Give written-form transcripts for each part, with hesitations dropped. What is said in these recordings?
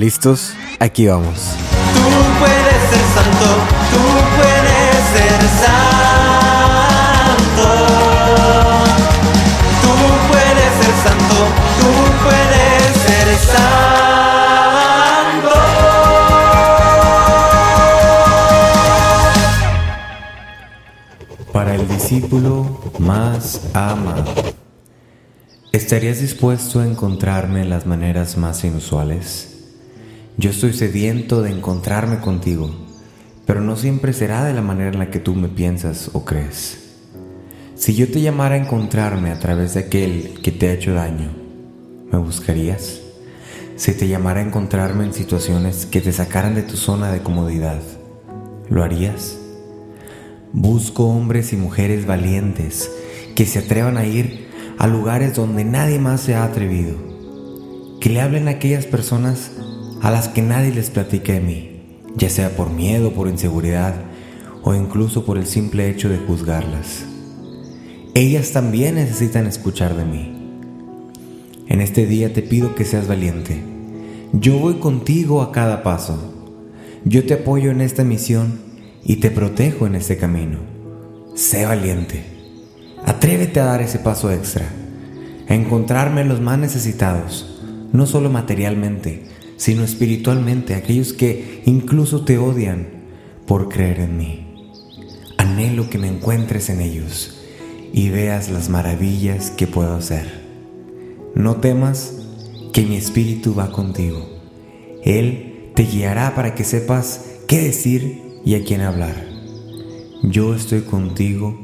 ¿Listos? Aquí vamos. Tú puedes ser santo, tú puedes ser santo. Tú puedes ser santo, tú puedes ser santo. Para el discípulo más amado. ¿Estarías dispuesto a encontrarme en las maneras más inusuales? Yo estoy sediento de encontrarme contigo, pero no siempre será de la manera en la que tú me piensas o crees. Si yo te llamara a encontrarme a través de aquel que te ha hecho daño, ¿me buscarías? Si te llamara a encontrarme en situaciones que te sacaran de tu zona de comodidad, ¿lo harías? Busco hombres y mujeres valientes que se atrevan a ir a lugares donde nadie más se ha atrevido, que le hablen a aquellas personas a las que nadie les platica de mí, ya sea por miedo, por inseguridad o incluso por el simple hecho de juzgarlas. Ellas también necesitan escuchar de mí. En este día te pido que seas valiente. Yo voy contigo a cada paso. Yo te apoyo en esta misión y te protejo en este camino. Sé valiente. Atrévete a dar ese paso extra, a encontrarme a los más necesitados, no solo materialmente, sino espiritualmente, aquellos que incluso te odian por creer en mí. Anhelo que me encuentres en ellos y veas las maravillas que puedo hacer. No temas, que mi espíritu va contigo. Él te guiará para que sepas qué decir y a quién hablar. Yo estoy contigo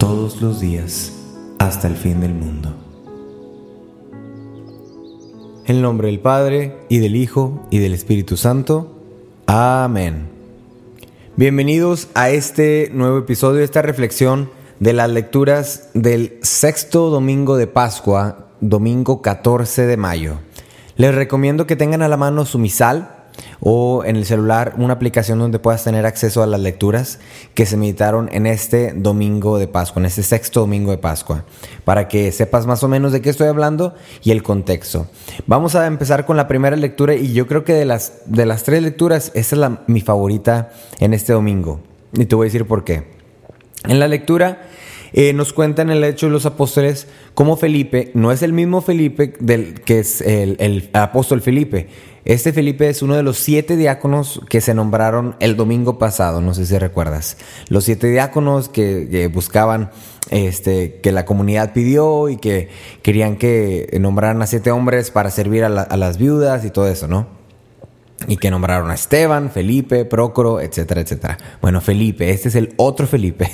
todos los días hasta el fin del mundo. En nombre del Padre, y del Hijo, y del Espíritu Santo. Amén. Bienvenidos a este nuevo episodio, esta reflexión de las lecturas del sexto domingo de Pascua, domingo 14 de mayo. Les recomiendo que tengan a la mano su misal o en el celular una aplicación donde puedas tener acceso a las lecturas que se meditaron en este domingo de Pascua, en este sexto domingo de Pascua, para que sepas más o menos de qué estoy hablando y el contexto. Vamos a empezar con la primera lectura, y yo creo que de las tres lecturas, esta es mi favorita en este domingo, y te voy a decir por qué. En la lectura nos cuentan el hecho de los apóstoles, como Felipe, no es el mismo Felipe del que es el apóstol Felipe. Este Felipe es uno de los 7 diáconos que se nombraron el domingo pasado, no sé si recuerdas. Los 7 diáconos que buscaban, que la comunidad pidió y que querían que nombraran a 7 hombres para servir a las viudas y todo eso, ¿no? Y que nombraron a Esteban, Felipe, Prócoro, etcétera, etcétera. Bueno, Felipe, este es el otro Felipe,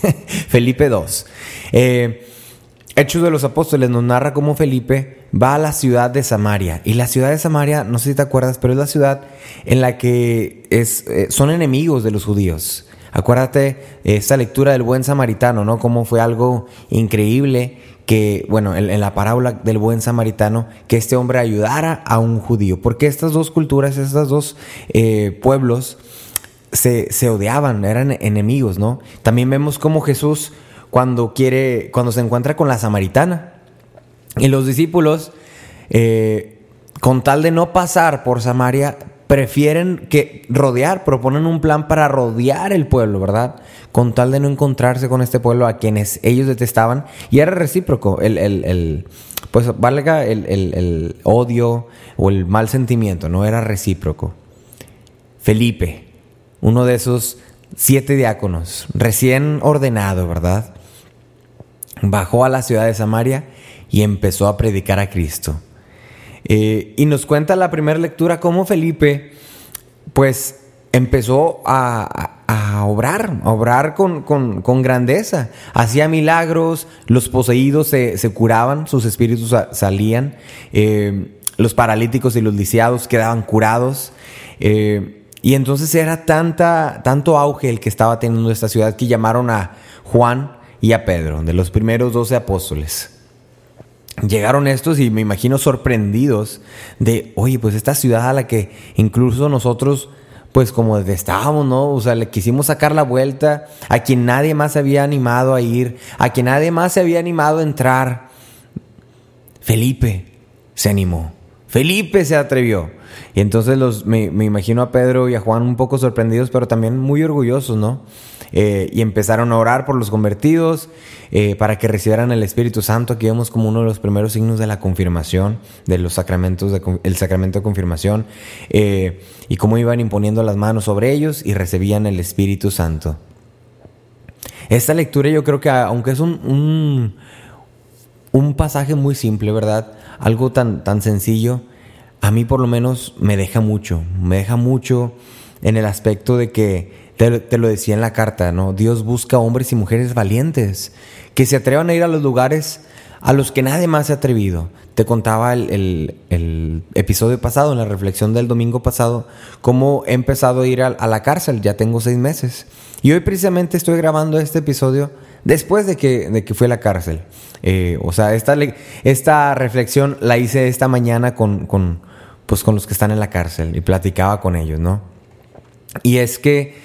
Felipe II. Hechos de los Apóstoles nos narra cómo Felipe va a la ciudad de Samaria. Y la ciudad de Samaria, no sé si te acuerdas, pero es la ciudad en la que son enemigos de los judíos. Acuérdate esta lectura del buen samaritano, ¿no? Cómo fue algo increíble que, bueno, en la parábola del buen samaritano, que este hombre ayudara a un judío. Porque estas dos culturas, estos dos pueblos se odiaban, eran enemigos, ¿no? También vemos cómo Jesús, cuando se encuentra con la samaritana, y los discípulos, con tal de no pasar por Samaria, prefieren proponen un plan para rodear el pueblo, ¿verdad? Con tal de no encontrarse con este pueblo a quienes ellos detestaban. Y era recíproco, el odio o el mal sentimiento, ¿no? Era recíproco. Felipe, uno de esos 7 diáconos, recién ordenado, ¿verdad? Bajó a la ciudad de Samaria y empezó a predicar a Cristo. Y nos cuenta la primera lectura cómo Felipe, pues, empezó a obrar con grandeza. Hacía milagros, los poseídos se curaban, sus espíritus salían, los paralíticos y los lisiados quedaban curados. Y entonces era tanto auge el que estaba teniendo esta ciudad que llamaron a Juan y a Pedro, de los primeros 12 apóstoles. Llegaron estos y me imagino sorprendidos de, oye, pues esta ciudad a la que incluso nosotros, pues como detestábamos, ¿no? O sea, le quisimos sacar la vuelta, a quien nadie más se había animado a ir, a quien nadie más se había animado a entrar. Felipe se animó, Felipe se atrevió Y entonces me imagino a Pedro y a Juan un poco sorprendidos, pero también muy orgullosos, ¿no? Y empezaron a orar por los convertidos para que recibieran el Espíritu Santo. Aquí vemos como uno de los primeros signos de la confirmación, de los sacramentos, el sacramento de confirmación, y cómo iban imponiendo las manos sobre ellos y recibían el Espíritu Santo. Esta lectura, yo creo que, aunque es un pasaje muy simple, ¿verdad? Algo tan sencillo, a mí por lo menos me deja mucho en el aspecto de que, te lo decía en la carta, ¿no? Dios busca hombres y mujeres valientes que se atrevan a ir a los lugares a los que nadie más se ha atrevido. Te contaba el episodio pasado, en la reflexión del domingo pasado, cómo he empezado a ir a la cárcel. Ya tengo 6 meses. Y hoy precisamente estoy grabando este episodio después de que fui a la cárcel. O sea, esta reflexión la hice esta mañana con los que están en la cárcel, y platicaba con ellos, ¿no? Y es que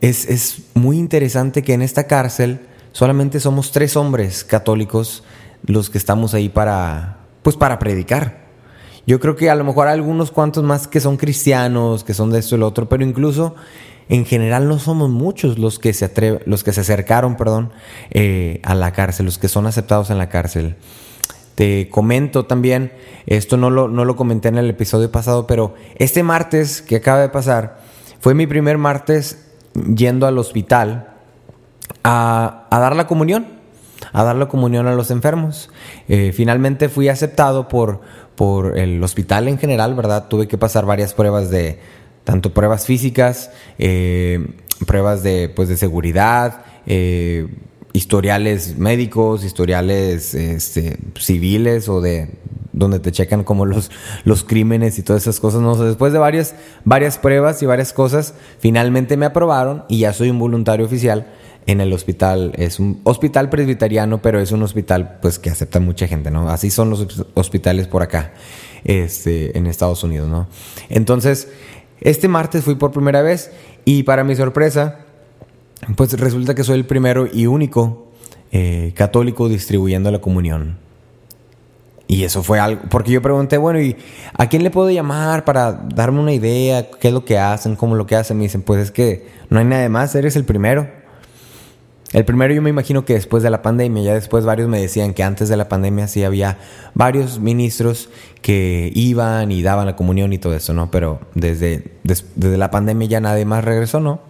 es muy interesante que en esta cárcel solamente somos 3 hombres católicos los que estamos ahí para predicar. Yo creo que a lo mejor hay algunos cuantos más que son cristianos, que son de esto y lo otro, pero incluso en general no somos muchos los que se acercaron a la cárcel, los que son aceptados en la cárcel. Te comento también, esto no lo comenté en el episodio pasado, pero este martes que acaba de pasar fue mi primer martes yendo al hospital a dar la comunión, a los enfermos. Finalmente fui aceptado por el hospital en general, ¿verdad? Tuve que pasar varias pruebas, de tanto pruebas físicas, pruebas de seguridad, historiales médicos, historiales civiles, o de donde te checan como los crímenes y todas esas cosas. No sé, después de varias pruebas y varias cosas, finalmente me aprobaron y ya soy un voluntario oficial en el hospital. Es un hospital presbiteriano, pero es un hospital pues que acepta mucha gente, ¿no? Así son los hospitales por acá, en Estados Unidos, ¿no? Entonces, este martes fui por primera vez y, para mi sorpresa, pues resulta que soy el primero y único católico distribuyendo la comunión. Y eso fue algo, porque yo pregunté, bueno, ¿y a quién le puedo llamar para darme una idea? ¿Qué es lo que hacen? ¿Cómo lo que hacen? Me dicen, pues es que no hay nada más, eres el primero. El primero, yo me imagino que después de la pandemia. Ya después varios me decían que antes de la pandemia sí había varios ministros que iban y daban la comunión y todo eso, ¿no? Pero desde la pandemia ya nadie más regresó, ¿no?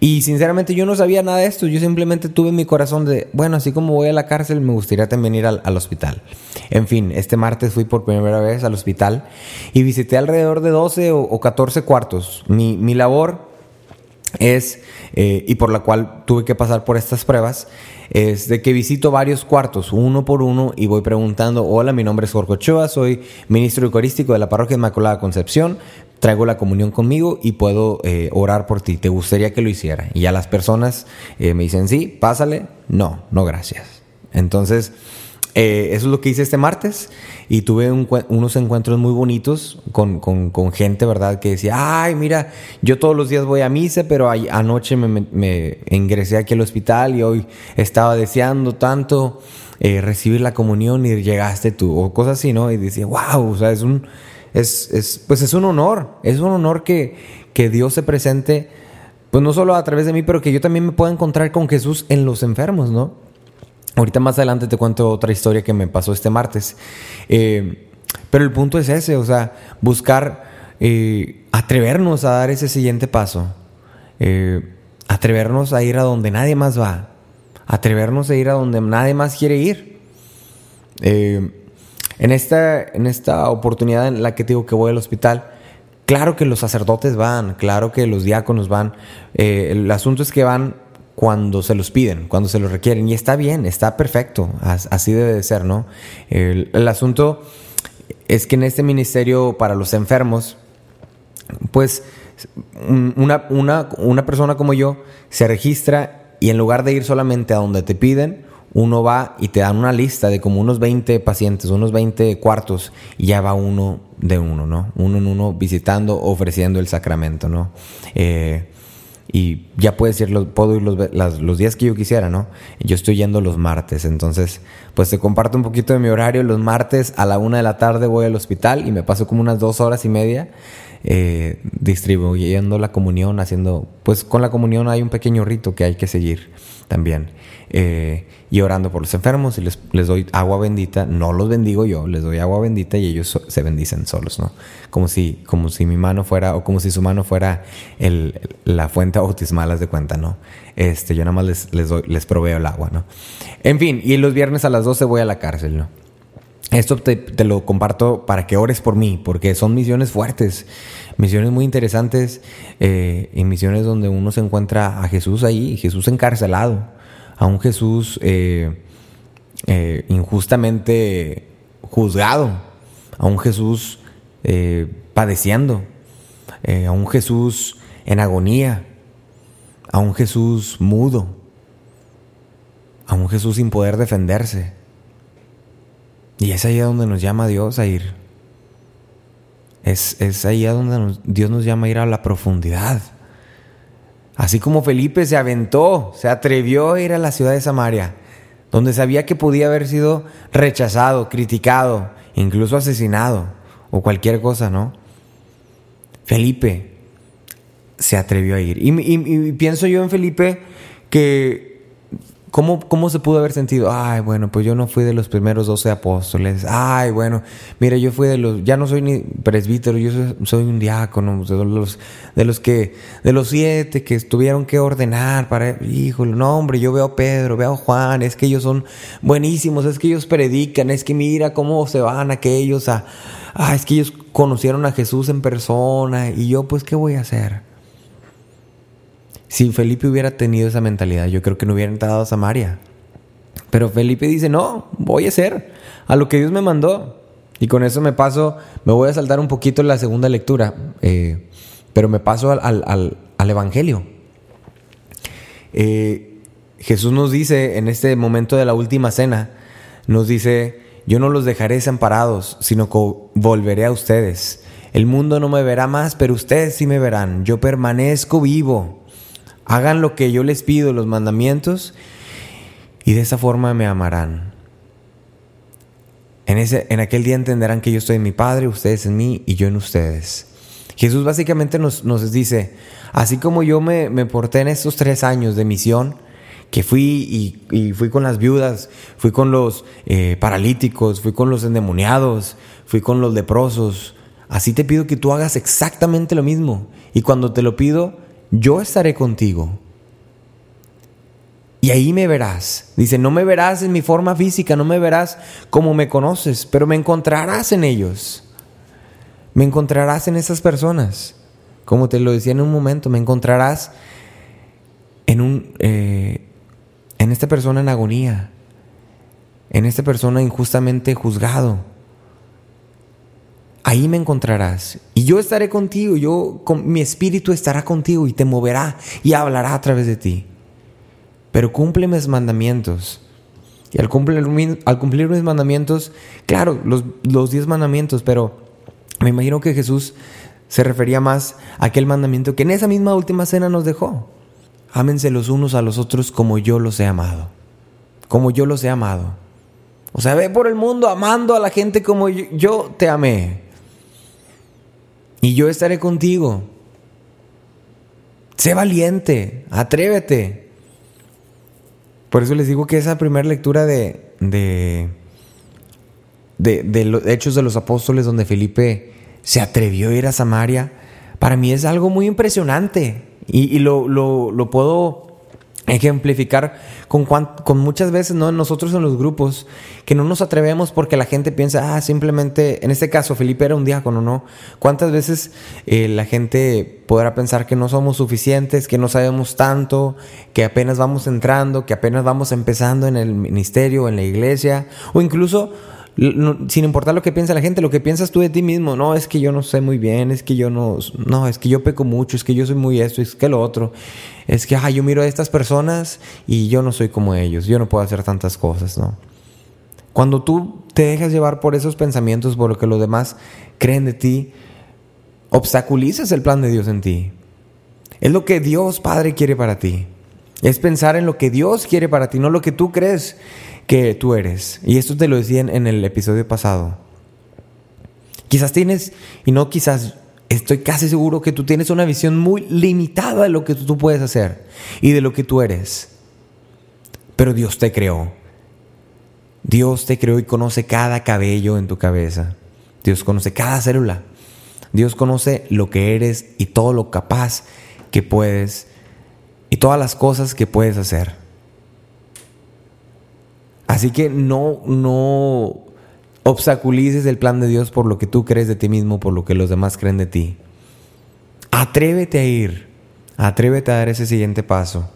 Y sinceramente yo no sabía nada de esto. Yo simplemente tuve en mi corazón de, bueno, así como voy a la cárcel, me gustaría también ir al hospital. En fin, este martes fui por primera vez al hospital y visité alrededor de 12 o 14 cuartos. Mi labor es, y por la cual tuve que pasar por estas pruebas, es de que visito varios cuartos, uno por uno, y voy preguntando: hola, mi nombre es Jorge Ochoa, soy ministro eucarístico de la parroquia Inmaculada Concepción, traigo la comunión conmigo y puedo orar por ti. ¿Te gustaría que lo hiciera? Y a las personas me dicen sí, pásale, no gracias. Entonces eso es lo que hice este martes, y tuve unos encuentros muy bonitos con gente, ¿verdad? Que decía: ay, mira, yo todos los días voy a misa, pero anoche me ingresé aquí al hospital y hoy estaba deseando tanto recibir la comunión y llegaste tú, o cosas así, ¿no? Y decía: wow, o sea, pues es un honor que Dios se presente, pues no solo a través de mí, pero que yo también me pueda encontrar con Jesús en los enfermos, ¿no? Ahorita más adelante te cuento otra historia que me pasó este martes. Pero el punto es ese, o sea, buscar, atrevernos a dar ese siguiente paso, atrevernos a ir a donde nadie más va, atrevernos a ir a donde nadie más quiere ir. En esta oportunidad en la que te digo que voy al hospital, claro que los sacerdotes van, claro que los diáconos van. El asunto es que van cuando se los piden, cuando se los requieren. Y está bien, está perfecto, así debe de ser, ¿no? El asunto es que en este ministerio para los enfermos, pues una persona como yo se registra, y en lugar de ir solamente a donde te piden, uno va y te dan una lista de como unos 20 pacientes, unos 20 cuartos, y ya va uno de uno, ¿no? Uno en uno visitando, ofreciendo el sacramento, ¿no? Y ya puedes ir, puedo ir los días que yo quisiera, ¿no? Yo estoy yendo los martes, entonces pues te comparto un poquito de mi horario. Los martes a la 1 de la tarde voy al hospital y me paso como unas 2 horas y media distribuyendo la comunión, haciendo, pues con la comunión hay un pequeño rito que hay que seguir también, y orando por los enfermos, y les doy agua bendita, no los bendigo yo, les doy agua bendita y ellos se bendicen solos, ¿no? Como si mi mano fuera, o como si su mano fuera la fuente bautismal, haz de cuenta, ¿no? Yo nada más les proveo el agua, ¿no? En fin, y los viernes a las 12 voy a la cárcel, ¿no? Esto te lo comparto para que ores por mí, porque son misiones fuertes, misiones muy interesantes, y misiones donde uno se encuentra a Jesús ahí, Jesús encarcelado, a un Jesús injustamente juzgado, a un Jesús padeciendo, a un Jesús en agonía, a un Jesús mudo, a un Jesús sin poder defenderse. Y es ahí a donde nos llama Dios a ir. Es ahí a donde Dios nos llama a ir, a la profundidad. Así como Felipe se aventó, se atrevió a ir a la ciudad de Samaria, donde sabía que podía haber sido rechazado, criticado, incluso asesinado o cualquier cosa, ¿no? Felipe se atrevió a ir. Y pienso yo en Felipe que... ¿Cómo se pudo haber sentido? Ay, bueno, pues yo no fui de los primeros 12 apóstoles. Ay, bueno, mira, yo fui de los... Ya no soy ni presbítero, yo soy un diácono. De los 7 que tuvieron que ordenar para... Híjole, no, hombre, yo veo a Pedro, veo a Juan. Es que ellos son buenísimos, es que ellos predican. Es que mira cómo se van aquellos a... Ah, es que ellos conocieron a Jesús en persona. Y yo, pues, ¿qué voy a hacer? Si Felipe hubiera tenido esa mentalidad, yo creo que no hubiera entrado a Samaria. Pero Felipe dice, no, voy a hacer a lo que Dios me mandó. Y con eso me voy a saltar un poquito la segunda lectura, pero me paso al Evangelio. Jesús nos dice, en este momento de la última cena, nos dice, yo no los dejaré desamparados, sino que volveré a ustedes. El mundo no me verá más, pero ustedes sí me verán. Yo permanezco vivo. Hagan lo que yo les pido, los mandamientos, y de esa forma me amarán. En aquel día entenderán que yo estoy en mi Padre, ustedes en mí y yo en ustedes. Jesús básicamente nos dice, así como yo me porté en estos 3 años de misión, que fui y fui con las viudas, fui con los paralíticos, fui con los endemoniados, fui con los leprosos, así te pido que tú hagas exactamente lo mismo. Y cuando te lo pido... yo estaré contigo y ahí me verás. Dice, no me verás en mi forma física, no me verás como me conoces, pero me encontrarás en ellos. Me encontrarás en esas personas. Como te lo decía en un momento, me encontrarás en esta persona en agonía, en esta persona injustamente juzgado. Ahí me encontrarás y yo estaré contigo, mi espíritu estará contigo y te moverá y hablará a través de ti. Pero cumple mis mandamientos. Y al cumplir mis mandamientos, claro, los 10 mandamientos, pero me imagino que Jesús se refería más a aquel mandamiento que en esa misma última cena nos dejó. Ámense los unos a los otros como yo los he amado. Como yo los he amado. O sea, ve por el mundo amando a la gente como yo te amé. Y yo estaré contigo. Sé valiente, atrévete. Por eso les digo que esa primera lectura de los Hechos de los Apóstoles, donde Felipe se atrevió a ir a Samaria, para mí es algo muy impresionante. Y lo puedo ejemplificar con muchas veces, ¿no? Nosotros en los grupos que no nos atrevemos porque la gente piensa, simplemente, en este caso Felipe era un diácono, ¿no? ¿Cuántas veces la gente podrá pensar que no somos suficientes, que no sabemos tanto, que apenas vamos entrando, que apenas vamos empezando en el ministerio, en la iglesia, o incluso sin importar lo que piensa la gente, lo que piensas tú de ti mismo? No, es que yo no sé muy bien, es que yo no, es que yo peco mucho, es que yo soy muy esto, es que lo otro, es que yo miro a estas personas y yo no soy como ellos, yo no puedo hacer tantas cosas, ¿no? Cuando tú te dejas llevar por esos pensamientos, por lo que los demás creen de ti, obstaculizas el plan de Dios en ti. Es lo que Dios Padre quiere para ti. Es pensar en lo que Dios quiere para ti, no lo que tú crees que tú eres. Y esto te lo decía en el episodio pasado. Quizás tienes, y no quizás, estoy casi seguro que tú tienes una visión muy limitada de lo que tú puedes hacer y de lo que tú eres. Pero Dios te creó. Dios te creó y conoce cada cabello en tu cabeza. Dios conoce cada célula. Dios conoce lo que eres y todo lo capaz que puedes y todas las cosas que puedes hacer. Así que no obstaculices el plan de Dios por lo que tú crees de ti mismo, por lo que los demás creen de ti. Atrévete a ir. Atrévete a dar ese siguiente paso.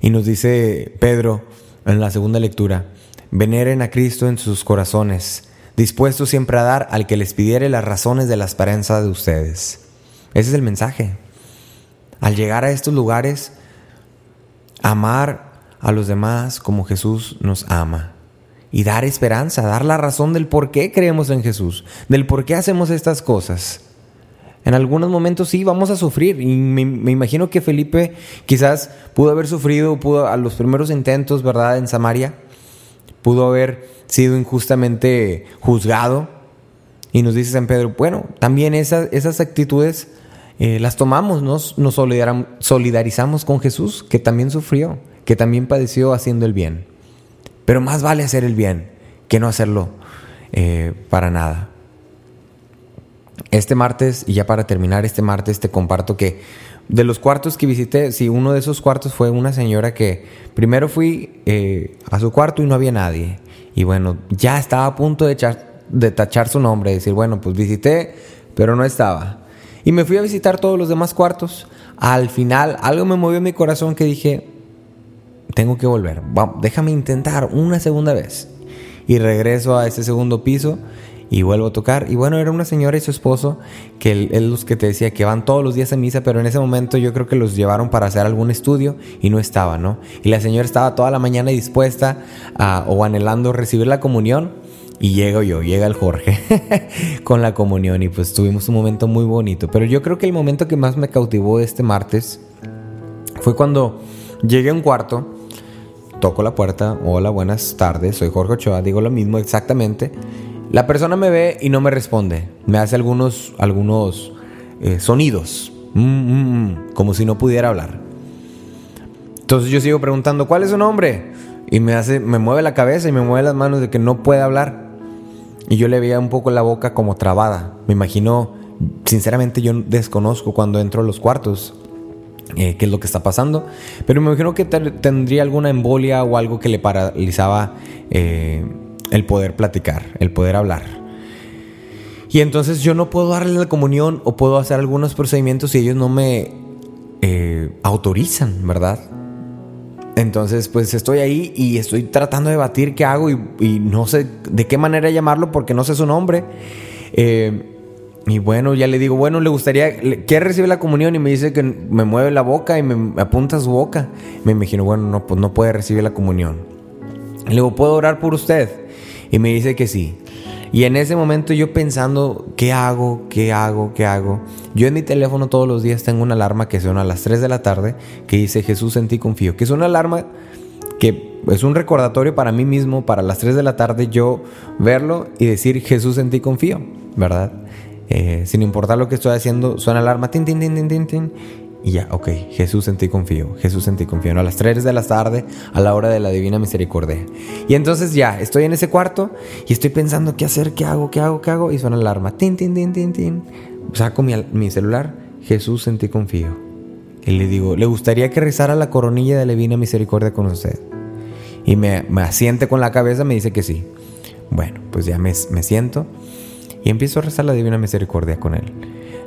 Y nos dice Pedro en la segunda lectura: veneren a Cristo en sus corazones, dispuestos siempre a dar al que les pidiere las razones de la esperanza de ustedes. Ese es el mensaje. Al llegar a estos lugares, amar a los demás como Jesús nos ama y dar esperanza, dar la razón del por qué creemos en Jesús, del por qué hacemos estas cosas. En algunos momentos sí vamos a sufrir, y me imagino que Felipe quizás pudo haber sufrido, a los primeros intentos, ¿verdad?, en Samaria, pudo haber sido injustamente juzgado. Y nos dice San Pedro, bueno, también esas actitudes las tomamos, nos solidarizamos con Jesús, que también sufrió, que también padeció haciendo el bien. Pero más vale hacer el bien que no hacerlo para nada. Este martes, y ya para terminar, este martes te comparto que de los cuartos que visité, sí, uno de esos cuartos fue una señora que primero fui a su cuarto y no había nadie. Y bueno, ya estaba a punto de tachar su nombre, decir, bueno, pues visité, pero no estaba. Y me fui a visitar todos los demás cuartos. Al final, algo me movió en mi corazón que dije, tengo que volver. Déjame intentar una segunda vez. Y regreso a ese segundo piso y vuelvo a tocar. Y bueno, era una señora y su esposo, que es los que te decía que van todos los días a misa, pero en ese momento yo creo que los llevaron para hacer algún estudio y no estaba, ¿no? Y la señora estaba toda la mañana dispuesta o anhelando recibir la comunión. Y llega el Jorge con la comunión, y pues tuvimos un momento muy bonito. Pero yo creo que el momento que más me cautivó este martes fue cuando llegué a un cuarto, toco la puerta, hola, buenas tardes, soy Jorge Ochoa, digo lo mismo exactamente. La persona me ve y no me responde, me hace algunos sonidos, como si no pudiera hablar. Entonces yo sigo preguntando, ¿cuál es su nombre? Y me mueve la cabeza y me mueve las manos de que no puede hablar. Y yo le veía un poco la boca como trabada. Me imagino, sinceramente yo desconozco cuando entro a los cuartos qué es lo que está pasando, pero me imagino que tendría alguna embolia o algo que le paralizaba el poder platicar, el poder hablar. Y entonces yo no puedo darle la comunión o puedo hacer algunos procedimientos si ellos no me autorizan, ¿verdad? Entonces, pues estoy ahí y estoy tratando de debatir qué hago y no sé de qué manera llamarlo porque no sé su nombre. Y bueno, ya le digo, bueno, le gustaría, ¿quiere recibir la comunión? Y me dice que me mueve la boca y me apunta su boca. Me imagino, bueno, no, pues no puede recibir la comunión. Le digo, ¿puedo orar por usted? Y me dice que sí. Y en ese momento yo pensando, ¿qué hago? Yo en mi teléfono todos los días tengo una alarma que suena a las 3 de la tarde que dice Jesús, en ti confío, que es una alarma que es un recordatorio para mí mismo, para las 3 de la tarde yo verlo y decir Jesús, en ti confío, ¿verdad? Sin importar lo que estoy haciendo, suena alarma, tin, tin, tin, tin, tin, tin. Y ya, ok, Jesús, en ti confío, Jesús, en ti confío, ¿no? A las 3 de la tarde, a la hora de la Divina Misericordia. Y entonces ya, estoy en ese cuarto y estoy pensando qué hacer, qué hago. Y suena la alarma, tin, tin, tin, tin, tin. Saco mi celular, Jesús, en ti confío. Y le digo, ¿le gustaría que rezara la coronilla de la Divina Misericordia con usted? Y me asiente con la cabeza, me dice que sí. Bueno, pues ya me siento y empiezo a rezar la Divina Misericordia con él.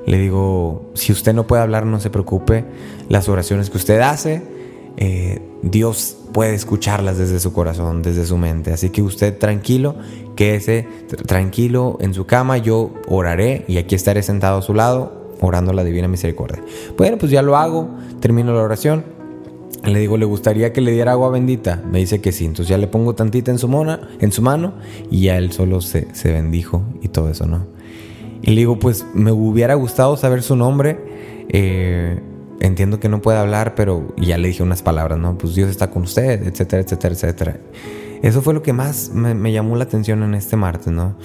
Le digo, si usted no puede hablar, no se preocupe. Las oraciones que usted hace, Dios puede escucharlas desde su corazón, desde su mente. Así que usted tranquilo, quédese tranquilo en su cama. Yo oraré y aquí estaré sentado a su lado, orando la Divina Misericordia. Bueno, pues ya lo hago, termino la oración. Le digo, ¿le gustaría que le diera agua bendita? Me dice que sí. Entonces ya le pongo tantita en su mano y ya él solo se bendijo y todo eso, ¿no? Y le digo, pues me hubiera gustado saber su nombre. Entiendo que no puede hablar, pero ya le dije unas palabras, ¿no? Pues Dios está con usted, etcétera, etcétera, etcétera. Eso fue lo que más me llamó la atención en este martes, ¿no?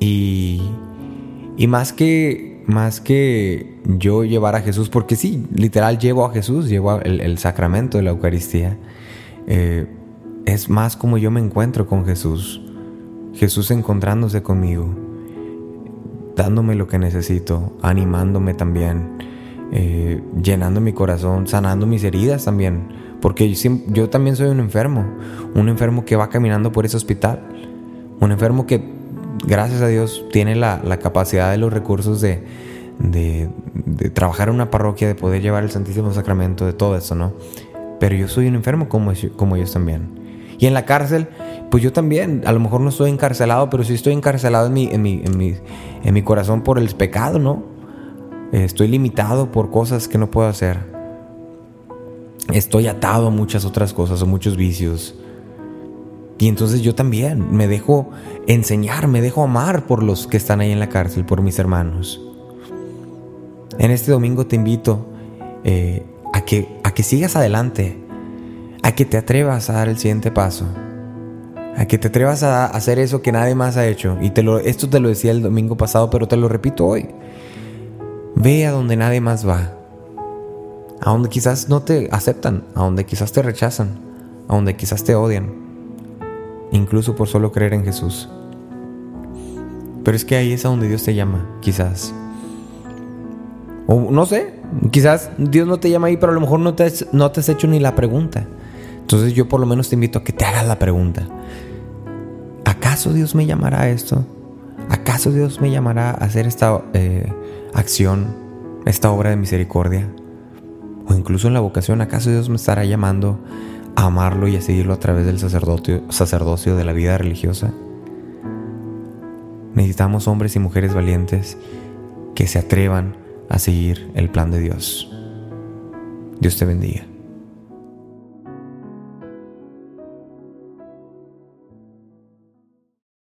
Y, Y más que yo llevar a Jesús, porque sí, literal llevo a Jesús, llevo el sacramento de la Eucaristía, es más como yo me encuentro con Jesús, Jesús encontrándose conmigo, dándome lo que necesito, animándome también, llenando mi corazón, sanando mis heridas también, porque yo también soy un enfermo que va caminando por ese hospital, un enfermo que gracias a Dios tiene la capacidad de los recursos de trabajar en una parroquia, de poder llevar el Santísimo Sacramento, de todo eso, ¿no? Pero yo soy un enfermo como ellos también. Y en la cárcel, pues yo también, a lo mejor no estoy encarcelado, pero sí estoy encarcelado en mi corazón por el pecado, ¿no? Estoy limitado por cosas que no puedo hacer. Estoy atado a muchas otras cosas, a muchos vicios. Y entonces yo también me dejo enseñar, me dejo amar por los que están ahí en la cárcel, por mis hermanos. En este domingo te invito a que sigas adelante, a que te atrevas a dar el siguiente paso, a que te atrevas a hacer eso que nadie más ha hecho. Y esto te lo decía el domingo pasado, pero te lo repito hoy. Ve a donde nadie más va, a donde quizás no te aceptan, a donde quizás te rechazan, a donde quizás te odian, incluso por solo creer en Jesús. Pero es que ahí es a donde Dios te llama, quizás. O no sé, quizás Dios no te llama ahí, pero a lo mejor no te has hecho ni la pregunta. Entonces yo por lo menos te invito a que te hagas la pregunta. ¿Acaso Dios me llamará a esto? ¿Acaso Dios me llamará a hacer esta acción, esta obra de misericordia? O incluso en la vocación, ¿acaso Dios me estará llamando a amarlo y a seguirlo a través del sacerdocio de la vida religiosa? Necesitamos hombres y mujeres valientes que se atrevan a seguir el plan de Dios. Dios te bendiga.